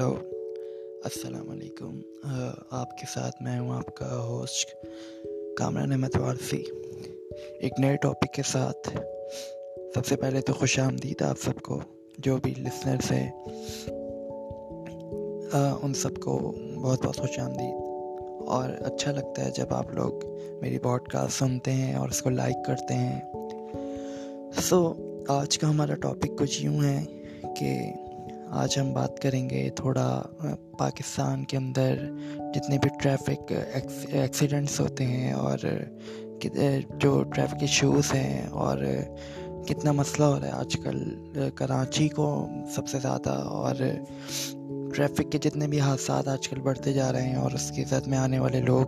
Hello, السلام علیکم، آپ کے ساتھ میں ہوں آپ کا ہوسٹ کامران احمد وارثی، ایک نئے ٹاپک کے ساتھ۔ سب سے پہلے تو خوش آمدید آپ سب کو، جو بھی لسنرز ہیں ان سب کو بہت بہت خوش آمدید۔ اور اچھا لگتا ہے جب آپ لوگ میری پوڈ کاسٹ سنتے ہیں اور اس کو لائک کرتے ہیں۔ آج کا ہمارا ٹاپک کچھ یوں ہے کہ آج ہم بات کریں گے تھوڑا پاکستان کے اندر جتنے بھی ٹریفک ایکسیڈنٹس ہوتے ہیں اور جو ٹریفک ایشوز ہیں اور کتنا مسئلہ ہو رہا ہے آج کل کراچی کو سب سے زیادہ، اور ٹریفک کے جتنے بھی حادثات آج کل بڑھتے جا رہے ہیں اور اس کی زد میں آنے والے لوگ،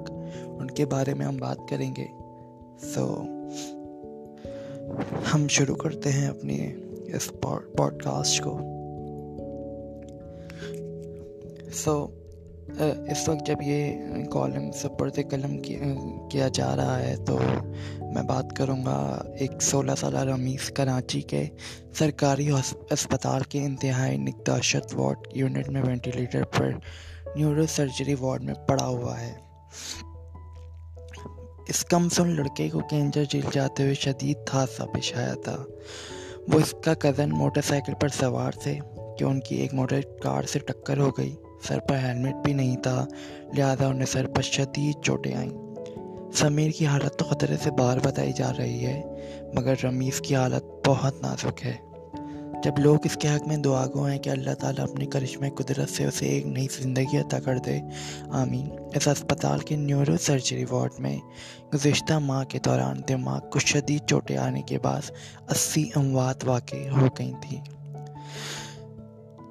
ان کے بارے میں ہم بات کریں گے۔ ہم شروع کرتے ہیں اپنی اس پوڈ کاسٹ کو۔ اس وقت جب یہ کالم سپورت قلم کیا جا رہا ہے تو میں بات کروں گا ایک 16 سالہ رمیز کراچی کے سرکاری اسپتال کے انتہائی نگہداشت وارڈ یونٹ میں وینٹیلیٹر پر نیورو سرجری وارڈ میں پڑا ہوا ہے۔ اس کم سن لڑکے کو کینجر جھیل جاتے ہوئے شدید حادثہ پیش آیا تھا۔ وہ اس کا کزن موٹر سائیکل پر سوار تھے کہ ان کی ایک موٹر کار سے ٹکر ہو گئی۔ سر پر ہیلمٹ بھی نہیں تھا، لہذا انہیں سر پر شدید چوٹیں آئیں۔ سمیر کی حالت تو خطرے سے باہر بتائی جا رہی ہے، مگر رمیز کی حالت بہت نازک ہے۔ جب لوگ اس کے حق میں دعا گو ہیں کہ اللہ تعالیٰ اپنے کرشمۂ قدرت سے اسے ایک نئی زندگی عطا کر دے، آمین۔ اس اسپتال کے نیورو سرجری وارڈ میں گزشتہ ماہ کے دوران دماغ کو شدید چوٹیں آنے کے بعد 80 اموات واقع ہو گئی تھیں۔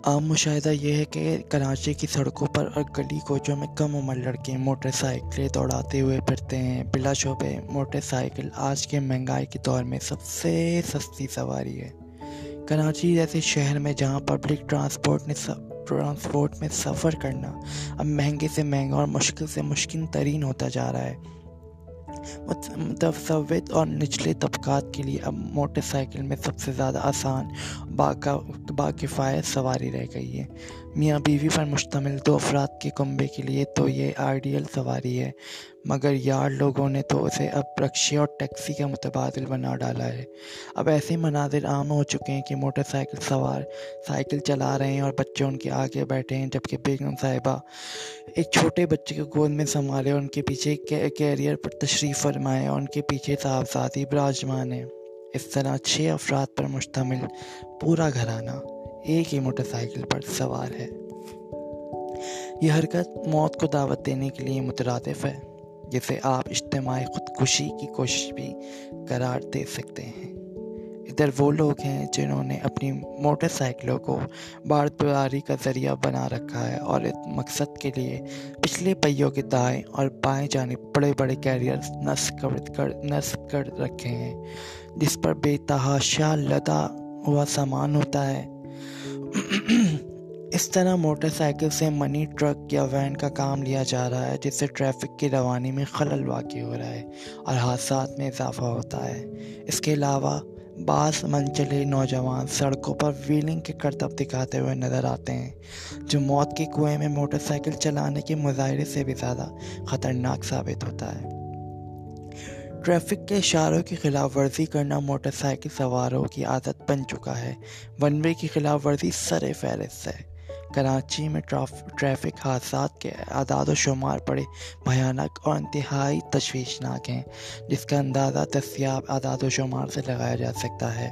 عام مشاہدہ یہ ہے کہ کراچی کی سڑکوں پر اور گلی کوچوں میں کم عمر لڑکے موٹر سائیکلیں دوڑاتے ہوئے پھرتے ہیں۔ بلا شبہ موٹر سائیکل آج کے مہنگائی کے دور میں سب سے سستی سواری ہے۔ کراچی جیسے شہر میں جہاں پبلک ٹرانسپورٹ میں سفر کرنا اب مہنگے سے مہنگا اور مشکل سے مشکل ترین ہوتا جا رہا ہے، متوسط اور نچلے طبقات کے لیے اب موٹر سائیکل میں سب سے زیادہ آسان باکفایت سواری رہ گئی ہے۔ میاں بیوی پر مشتمل 2 افراد کے کنبے کے لیے تو یہ آئیڈیل سواری ہے، مگر یار لوگوں نے تو اسے اب رکشے اور ٹیکسی کا متبادل بنا ڈالا ہے۔ اب ایسے مناظر عام ہو چکے ہیں کہ موٹر سائیکل سوار سائیکل چلا رہے ہیں اور بچے ان کے آگے بیٹھے ہیں، جبکہ بیگم صاحبہ ایک چھوٹے بچے کو گود میں سنبھالے اور ان کے پیچھے کیریئر پر تشریف فرمائے، اور ان کے پیچھے صاحبزادی براجمان ہیں۔ اس طرح 6 افراد پر مشتمل پورا گھرانہ ایک ہی موٹر سائیکل پر سوار ہے۔ یہ حرکت موت کو دعوت دینے کے لیے مترادف ہے، جسے آپ اجتماعی خودکشی کی کوشش بھی قرار دے سکتے ہیں۔ ادھر وہ لوگ ہیں جنہوں نے اپنی موٹر سائیکلوں کو باروداری کا ذریعہ بنا رکھا ہے اور اس مقصد کے لیے پچھلے پہیوں کے دائیں اور بائیں جانب بڑے بڑے کیریئرز نصب کر رکھے ہیں، جس پر بے تحاشا لدا ہوا سامان ہوتا ہے۔ اس طرح موٹر سائیکل سے منی ٹرک یا وین کا کام لیا جا رہا ہے، جس سے ٹریفک کی روانی میں خلل واقع ہو رہا ہے اور حادثات میں اضافہ ہوتا ہے۔ اس کے علاوہ بعض منچلے نوجوان سڑکوں پر ویلنگ کے کرتب دکھاتے ہوئے نظر آتے ہیں، جو موت کے کنویں میں موٹر سائیکل چلانے کے مظاہرے سے بھی زیادہ خطرناک ثابت ہوتا ہے۔ ٹریفک کے اشاروں کی خلاف ورزی کرنا موٹر سائیکل سواروں کی عادت بن چکا ہے۔ ون وے کی خلاف ورزی سر فہرست ہے۔ کراچی میں ٹریفک حادثات کے اعداد و شمار بڑے بھیانک اور انتہائی تشویشناک ہیں، جس کا اندازہ دستیاب اعداد و شمار سے لگایا جا سکتا ہے۔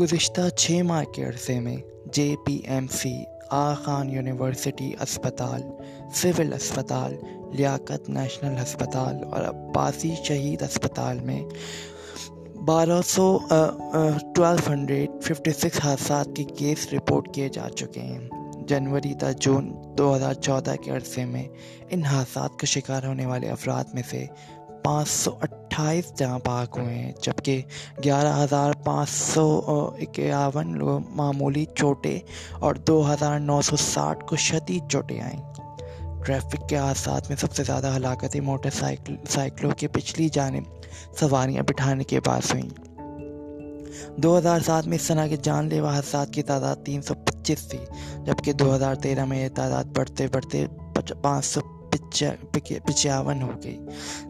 گزشتہ 6 ماہ کے عرصے میں جے پی ایم سی، آغا خان یونیورسٹی اسپتال، سول اسپتال، لیاقت نیشنل ہسپتال اور عباسی شہید اسپتال میں 1256 حادثات کے کیس رپورٹ کیے جا چکے ہیں۔ جنوری تا جون 2014 کے عرصے میں ان حادثات کا شکار ہونے والے افراد میں سے 528 جاں بحق ہوئے ہیں، جبکہ 11,551 لوگ معمولی چوٹیں اور 2,960 کو شدید چوٹیں آئیں۔ ٹریفک کے حادثات میں سب سے زیادہ ہلاکتیں موٹر سائیکلوں کے پچھلی جانب سواریاں بٹھانے کے بعد ہوئیں۔ 2007 میں اس طرح کے جان لیوا حادثات کی تعداد 325 تھی، جبکہ 2013 میں یہ تعداد بڑھتے بڑھتے 555 ہو گئی۔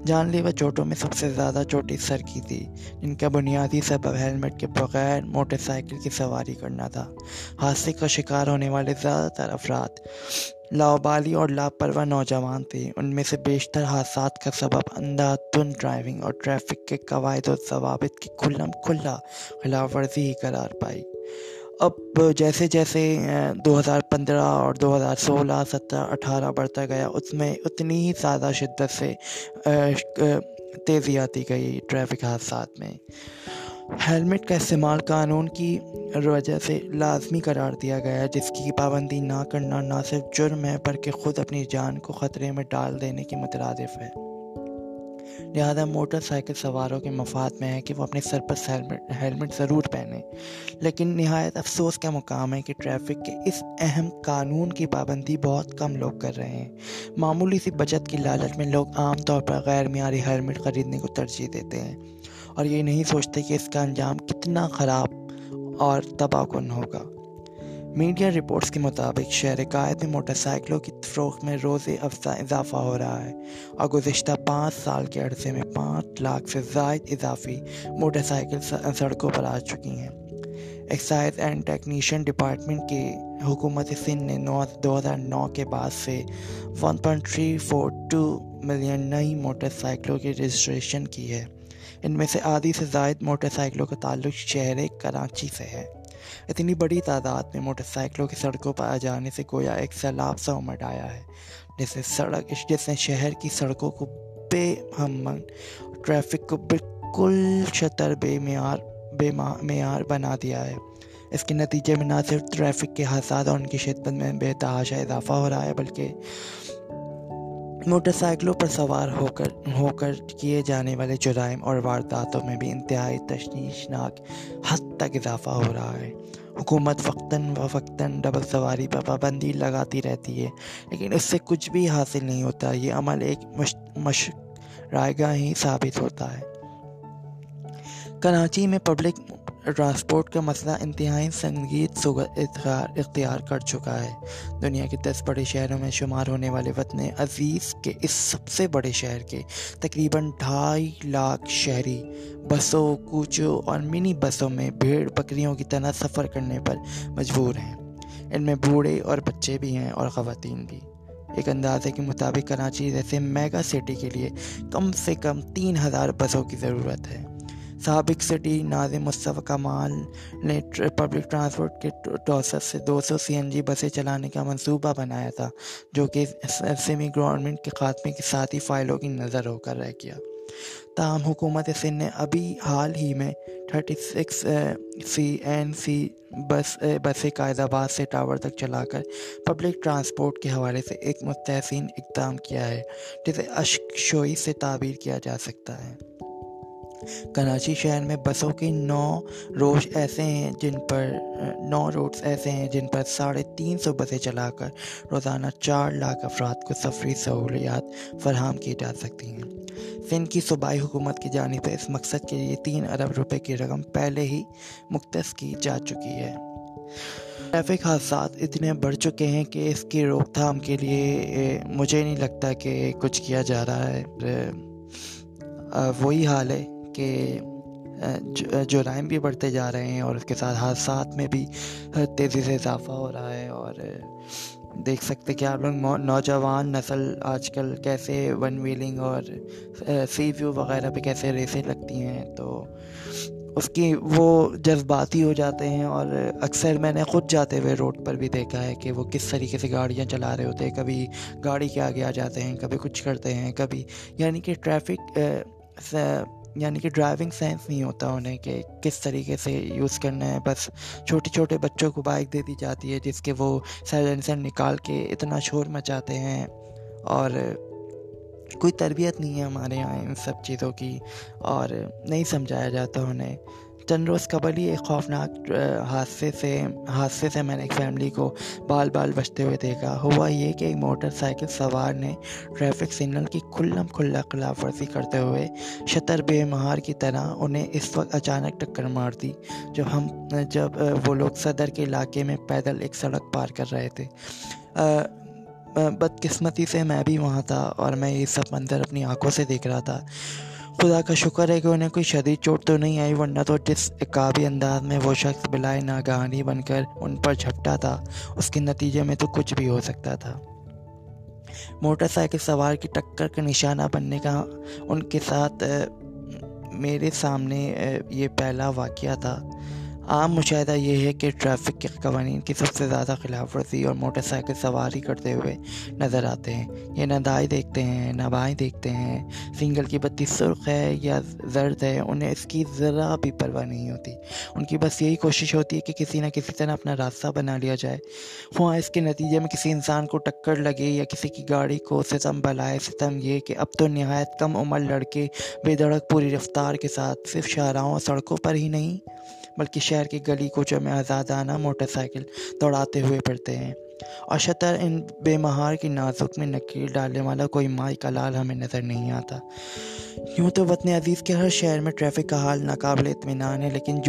جان لیوا چوٹوں میں سب سے زیادہ چوٹ اس سر کی تھی، جن کا بنیادی سبب ہیلمٹ کے بغیر موٹر سائیکل کی سواری کرنا تھا۔ حادثے کا شکار ہونے والے زیادہ تر افراد لاوبالی اور لاپرواہ نوجوان تھے۔ ان میں سے بیشتر حادثات کا سبب اندھا تن ڈرائیونگ اور ٹریفک کے قواعد و ضوابط کی کھلا خلاف ورزی ہی قرار پائی۔ اب جیسے جیسے 2015 اور 2016 17 18 بڑھتا گیا، اس میں اتنی ہی زیادہ شدت سے تیزی آتی گئی ٹریفک حادثات میں۔ ہیلمٹ کا استعمال قانون کی وجہ سے لازمی قرار دیا گیا، جس کی پابندی نہ کرنا نہ صرف جرم ہے بلکہ خود اپنی جان کو خطرے میں ڈال دینے کے مترادف ہے۔ لہذا موٹر سائیکل سواروں کے مفاد میں ہے کہ وہ اپنے سر پر ہیلمٹ ضرور پہنیں، لیکن نہایت افسوس کا مقام ہے کہ ٹریفک کے اس اہم قانون کی پابندی بہت کم لوگ کر رہے ہیں۔ معمولی سی بچت کی لالچ میں لوگ عام طور پر غیر معیاری ہیلمٹ خریدنے کو ترجیح دیتے ہیں اور یہ نہیں سوچتے کہ اس کا انجام کتنا خراب اور تباہ کن ہوگا۔ میڈیا رپورٹس کے مطابق شہر قائد میں موٹر سائیکلوں کی فروخت میں روز اضافہ ہو رہا ہے اور گزشتہ 5 سال کے عرصے میں 5 لاکھ سے زائد اضافی موٹر سائیکل سڑکوں پر آ چکی ہیں۔ ایکسائز اینڈ ٹیکنیشین ڈپارٹمنٹ کی حکومت سندھ نے 2009 کے بعد سے 1.342 ملین نئی موٹر سائیکلوں کی رجسٹریشن کی ہے۔ ان میں سے آدھی سے زائد موٹر سائیکلوں کا تعلق شہر کراچی سے ہے۔ اتنی بڑی تعداد میں موٹر سائیکلوں کی سڑکوں پر آ جانے سے گویا ایک سیلاب سا امڈ آیا ہے، جس نے شہر کی سڑکوں کو بے ہمن، ٹریفک کو بالکل بے معیار بنا دیا ہے۔ اس کے نتیجے میں نہ صرف ٹریفک کے حادثات اور ان کی شدت میں بے تحاشا اضافہ ہو رہا ہے، بلکہ موٹر سائیکلوں پر سوار ہو کر کیے جانے والے جرائم اور وارداتوں میں بھی انتہائی تشویشناک حد تک اضافہ ہو رہا ہے۔ حکومت وقتاً ڈبل سواری پر پابندی لگاتی رہتی ہے، لیکن اس سے کچھ بھی حاصل نہیں ہوتا۔ یہ عمل ایک مشق رائے گاہ ہی ثابت ہوتا ہے۔ کراچی میں پبلک ٹرانسپورٹ کا مسئلہ انتہائی سنگین اختیار کر چکا ہے۔ دنیا کے 10 بڑے شہروں میں شمار ہونے والے وطن عزیز کے اس سب سے بڑے شہر کے تقریباً 2.5 لاکھ شہری بسوں، کوچوں اور منی بسوں میں بھیڑ بکریوں کی طرح سفر کرنے پر مجبور ہیں۔ ان میں بوڑھے اور بچے بھی ہیں اور خواتین بھی۔ ایک اندازے کے مطابق کراچی جیسے میگا سٹی کے لیے کم سے کم 3000 بسوں کی ضرورت ہے۔ سابق سٹی ناظم مصطفیٰ کمال نے پبلک ٹرانسپورٹ کے توسط سے 200 CNG بسیں چلانے کا منصوبہ بنایا تھا، جو کہ سیمی گورنمنٹ کے خاتمے کے ساتھ ہی فائلوں کی نظر ہو کر رہ گیا۔ تاہم حکومت سندھ نے ابھی حال ہی میں 36 CNC بسیں قائد آباد سے ٹاور تک چلا کر پبلک ٹرانسپورٹ کے حوالے سے ایک مستحسن اقدام کیا ہے، جسے اشک شوئی سے تعبیر کیا جا سکتا ہے۔ کراچی شہر میں بسوں کے 9 روڈز ایسے ہیں جن پر 350 بسیں چلا کر روزانہ 4 لاکھ افراد کو سفری سہولیات فراہم کی جا سکتی ہیں۔ سندھ کی صوبائی حکومت کی جانب سے اس مقصد کے لیے 3 ارب روپے کی رقم پہلے ہی مختص کی جا چکی ہے۔ ٹریفک حادثات اتنے بڑھ چکے ہیں کہ اس کی روک تھام کے لیے مجھے نہیں لگتا کہ کچھ کیا جا رہا ہے۔ وہی حال ہے کہ جرائم بھی بڑھتے جا رہے ہیں اور اس کے ساتھ حادثات میں بھی تیزی سے اضافہ ہو رہا ہے، اور دیکھ سکتے کہ آپ لوگ نوجوان نسل آج کل کیسے 1 ویلنگ اور CVO وغیرہ پہ کیسے ریسیں لگتی ہیں، تو اس کی وہ جذباتی ہو جاتے ہیں۔ اور اکثر میں نے خود جاتے ہوئے روڈ پر بھی دیکھا ہے کہ وہ کس طریقے سے گاڑیاں چلا رہے ہوتے ہیں، کبھی گاڑی کے آگے آ جاتے ہیں، کبھی کچھ کرتے ہیں، کبھی یعنی کہ ڈرائیونگ سینس نہیں ہوتا انہیں کہ کس طریقے سے یوز کرنا ہے۔ بس چھوٹے چھوٹے بچوں کو بائک دے دی جاتی ہے، جس کے وہ سائلنسر نکال کے اتنا شور مچاتے ہیں، اور کوئی تربیت نہیں ہے ہمارے یہاں ان سب چیزوں کی، اور نہیں سمجھایا جاتا انہیں چند روز قبل ہی ایک خوفناک حادثے سے میں نے ایک فیملی کو بال بال بچتے ہوئے دیکھا. ہوا یہ کہ ایک موٹر سائیکل سوار نے ٹریفک سگنل کی کھلم کھلا خلاف ورزی کرتے ہوئے شتر بے مہار کی طرح انہیں اس وقت اچانک ٹکر مار دی جب وہ لوگ صدر کے علاقے میں پیدل ایک سڑک پار کر رہے تھے. بدقسمتی سے میں بھی وہاں تھا اور میں یہ سب منظر اپنی آنکھوں سے دیکھ رہا تھا. خدا کا شکر ہے کہ انہیں کوئی شدید چوٹ تو نہیں آئی, ورنہ تو جس عقابی انداز میں وہ شخص بلائے ناگہانی بن کر ان پر جھپٹا تھا اس کے نتیجے میں تو کچھ بھی ہو سکتا تھا. موٹر سائیکل سوار کی ٹکر کا نشانہ بننے کا ان کے ساتھ میرے سامنے یہ پہلا واقعہ تھا. عام مشاہدہ یہ ہے کہ ٹریفک کے قوانین کی سب سے زیادہ خلاف ورزی اور موٹر سائیکل سواری کرتے ہوئے نظر آتے ہیں. یہ نہ دائیں دیکھتے ہیں نہ بائیں دیکھتے ہیں, سگنل کی بتی سرخ ہے یا زرد ہے انہیں اس کی ذرا بھی پرواہ نہیں ہوتی. ان کی بس یہی کوشش ہوتی ہے کہ کسی نہ کسی طرح اپنا راستہ بنا لیا جائے, خواہ اس کے نتیجے میں کسی انسان کو ٹکر لگے یا کسی کی گاڑی کو. ستم بلائے ستم یہ کہ اب تو نہایت کم عمر لڑکے بے دھڑک پوری رفتار کے ساتھ صرف شاہراہوں اور سڑکوں پر ہی نہیں بلکہ شہر کی گلی کوچوں میں آزادانہ موٹر سائیکل دوڑاتے ہوئے پھرتے ہیں, اور شتر ان بے مہار کی نازک میں نکیل ڈالنے والا کوئی مائی کا لال ہمیں نظر نہیں آتا. یوں تو وطن عزیز کے ہر شہر میں ٹریفک کا حال ناقابل اطمینان ہے, لیکن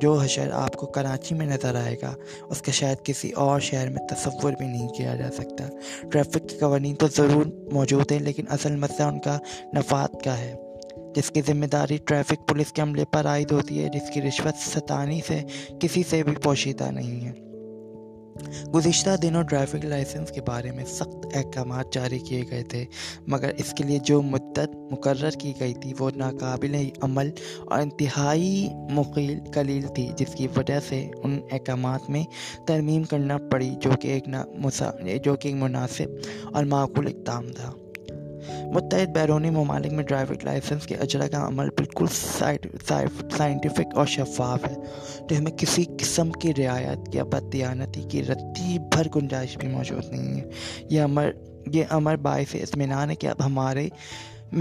جو حشر آپ کو کراچی میں نظر آئے گا اس کا شاید کسی اور شہر میں تصور بھی نہیں کیا جا سکتا. ٹریفک کے قوانین تو ضرور موجود ہیں, لیکن اصل مسئلہ ان کا نفاذ کا ہے, جس کی ذمہ داری ٹریفک پولیس کے عملے پر عائد ہوتی ہے, جس کی رشوت ستانی سے کسی سے بھی پوشیدہ نہیں ہے. گزشتہ دنوں ٹریفک لائسنس کے بارے میں سخت احکامات جاری کیے گئے تھے, مگر اس کے لیے جو مدت مقرر کی گئی تھی وہ ناقابل عمل اور انتہائی قلیل تھی, جس کی وجہ سے ان احکامات میں ترمیم کرنا پڑی جو کہ ایک مناسب اور معقول اقدام تھا. متحد بیرونی ممالک میں ڈرائیونگ لائسنس کے اجرا کا عمل بالکل سائنٹیفک اور شفاف ہے, جس میں کسی قسم کی رعایت یا بددیانتی کی رتی بھر گنجائش بھی موجود نہیں ہے. یہ عمل باعث اطمینان ہے کہ اب ہمارے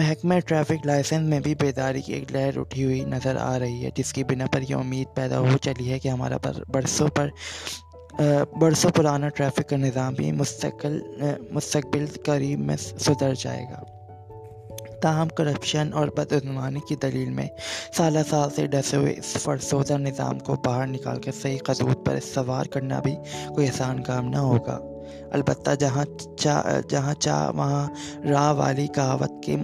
محکمہ ٹریفک لائسنس میں بھی بیداری کی ایک لہر اٹھی ہوئی نظر آ رہی ہے, جس کی بنا پر یہ امید پیدا ہو چلی ہے کہ ہمارا برسوں پرانا ٹریفک کا نظام بھی مستقبل قریب میں سدھر جائے گا. تاہم کرپشن اور بدعنوانی کی دلیل میں سالہ سال سے ڈسے ہوئے اس فرسودہ نظام کو باہر نکال کر صحیح خطوط پر استوار کرنا بھی کوئی آسان کام نہ ہوگا. البتہ جہاں چاہ وہاں راہ والی کہاوت کے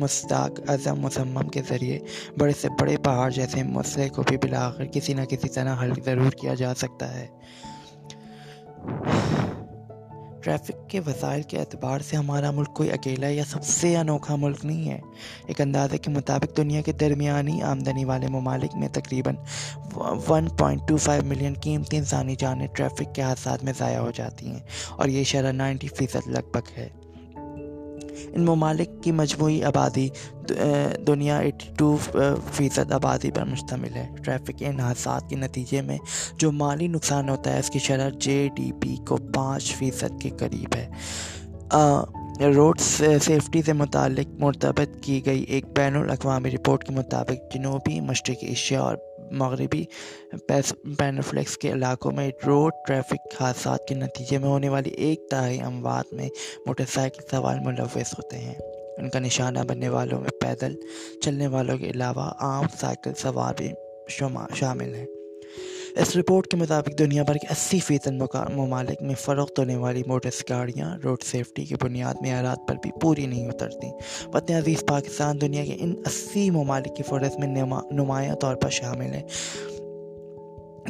مستحق عزم مصمم کے ذریعے بڑے سے بڑے پہاڑ جیسے مسئلے کو بھی بلاخر کسی نہ کسی طرح حل ضرور کیا جا سکتا ہے. ٹریفک کے وسائل کے اعتبار سے ہمارا ملک کوئی اکیلا یا سب سے انوکھا ملک نہیں ہے. ایک اندازے کے مطابق دنیا کے درمیانی آمدنی والے ممالک میں تقریباً 1.25 ملین قیمتی انسانی جانیں ٹریفک کے حادثات میں ضائع ہو جاتی ہیں, اور یہ شرح 90% لگ بھگ ہے. ان ممالک کی مجموعی آبادی دنیا 82% آبادی پر مشتمل ہے. ٹریفک کے انحصارات کے نتیجے میں جو مالی نقصان ہوتا ہے اس کی شرح GDP کو 5% کے قریب ہے. روڈ سیفٹی سے متعلق مرتبط کی گئی ایک بین الاقوامی رپورٹ کے مطابق جنوبی مشرقی ایشیا اور مغربی پینفلیکس کے علاقوں میں روڈ ٹریفک حادثات کے نتیجے میں ہونے والی 1/3 اموات میں موٹر سائیکل سوار ملوث ہوتے ہیں. ان کا نشانہ بننے والوں میں پیدل چلنے والوں کے علاوہ عام سائیکل سوار بھی شامل ہیں. اس رپورٹ کے مطابق دنیا بھر کے 80% ممالک میں فروخت ہونے والی موٹرس گاڑیاں روڈ سیفٹی کی بنیاد معیارات پر بھی پوری نہیں اترتیں. وطن عزیز پاکستان دنیا کے ان 80 ممالک کی فہرست میں نمایاں طور پر شامل ہے,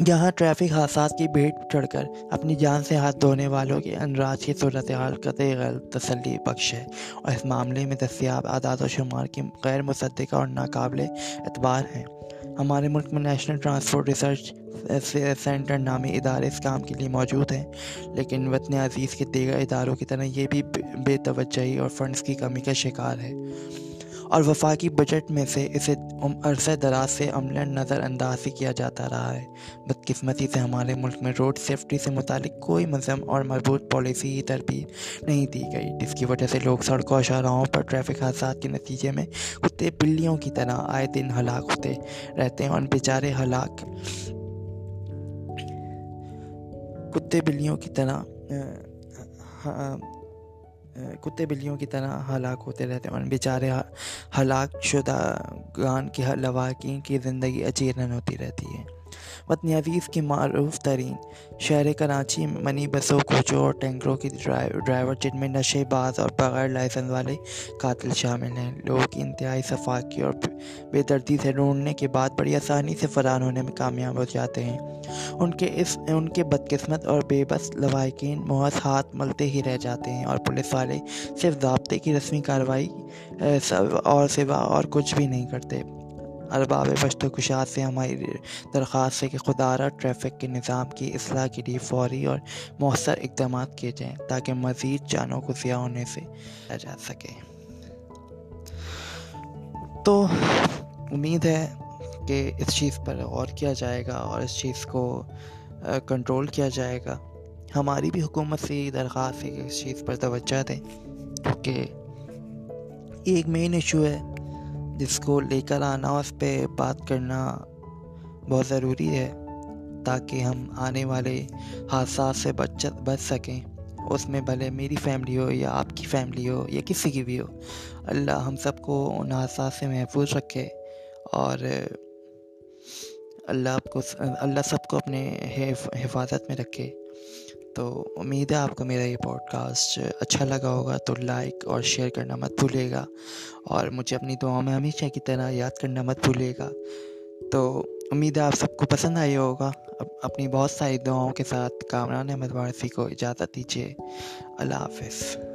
جہاں ٹریفک حادثات کی بھیڑ چڑھ کر اپنی جان سے ہاتھ دھونے والوں کے اندراج کی صورتحال قطعی غیر تسلی بخش ہے, اور اس معاملے میں دستیاب اعداد و شمار کی غیر مصدقہ اور ناقابل اعتبار ہیں. ہمارے ملک میں نیشنل ٹرانسپورٹ ریسرچ سینٹر نامی ادارے اس کام کے لیے موجود ہیں, لیکن وطن عزیز کے دیگر اداروں کی طرح یہ بھی بے توجہی اور فنڈز کی کمی کا شکار ہے, اور وفاقی بجٹ میں سے اسے عرصہ دراز سے عملاً نظر انداز ہی کیا جاتا رہا ہے۔ بدقسمتی سے ہمارے ملک میں روڈ سیفٹی سے متعلق کوئی منظم اور مربوط پالیسی تربیت نہیں دی گئی، جس کی وجہ سے لوگ سڑکوں اور شاہراہوں پر ٹریفک حادثات کے نتیجے میں کتے بلیوں کی طرح آئے دن ہلاک ہوتے رہتے ہیں، اور بیچارے ہلاک کتے بلیوں کی طرح ہلاک ہوتے رہتے ہیں، اور بیچارے ہلاک شدگان کی لواحقین کی زندگی اجیرن ہوتی رہتی ہے۔ وطن عزیز کی معروف ترین شہر کراچی میں منی بسوں، کوچوں اور ٹینکروں کی ڈرائیور جن میں نشے باز اور بغیر لائسنس والے قاتل شامل ہیں، لوگ انتہائی سفاکی اور بے دردی سے ڈھونڈنے کے بعد بڑی آسانی سے فرار ہونے میں کامیاب ہو جاتے ہیں۔ ان کے بدقسمت اور بے بس لواحقین محض ہاتھ ملتے ہی رہ جاتے ہیں، اور پولیس والے صرف ضابطے کی رسمی کارروائی اور سوا اور کچھ بھی نہیں کرتے۔ ارباب بشت و کشاد سے ہماری درخواست ہے کہ خدا را ٹریفک کے نظام کی اصلاح کے لیے فوری اور مؤثر اقدامات کیے جائیں تاکہ مزید جانوں کو ضیاع ہونے سے بچایا جا سکے۔ تو امید ہے کہ اس چیز پر غور کیا جائے گا اور اس چیز کو کنٹرول کیا جائے گا۔ ہماری بھی حکومت سے درخواست ہے کہ اس چیز پر توجہ دیں، کیونکہ یہ ایک مین ایشو ہے جس کو لے کر آنا، اس پہ بات کرنا بہت ضروری ہے تاکہ ہم آنے والے حادثات سے بچ سکیں۔ اس میں بھلے میری فیملی ہو یا آپ کی فیملی ہو یا کسی کی بھی ہو، اللہ ہم سب کو ان حادثات سے محفوظ رکھے، اور اللہ سب کو اپنے حفاظت میں رکھے۔ تو امید ہے آپ کو میرا یہ پوڈ کاسٹ اچھا لگا ہوگا، تو لائک اور شیئر کرنا مت بھولے گا، اور مجھے اپنی دعاؤں میں ہمیشہ کی طرح یاد کرنا مت بھولے گا۔ تو امید ہے آپ سب کو پسند آئے ہوگا۔ اپنی بہت ساری دعاؤں کے ساتھ کامران احمد وارثی کو اجازت دیجیے، اللہ حافظ۔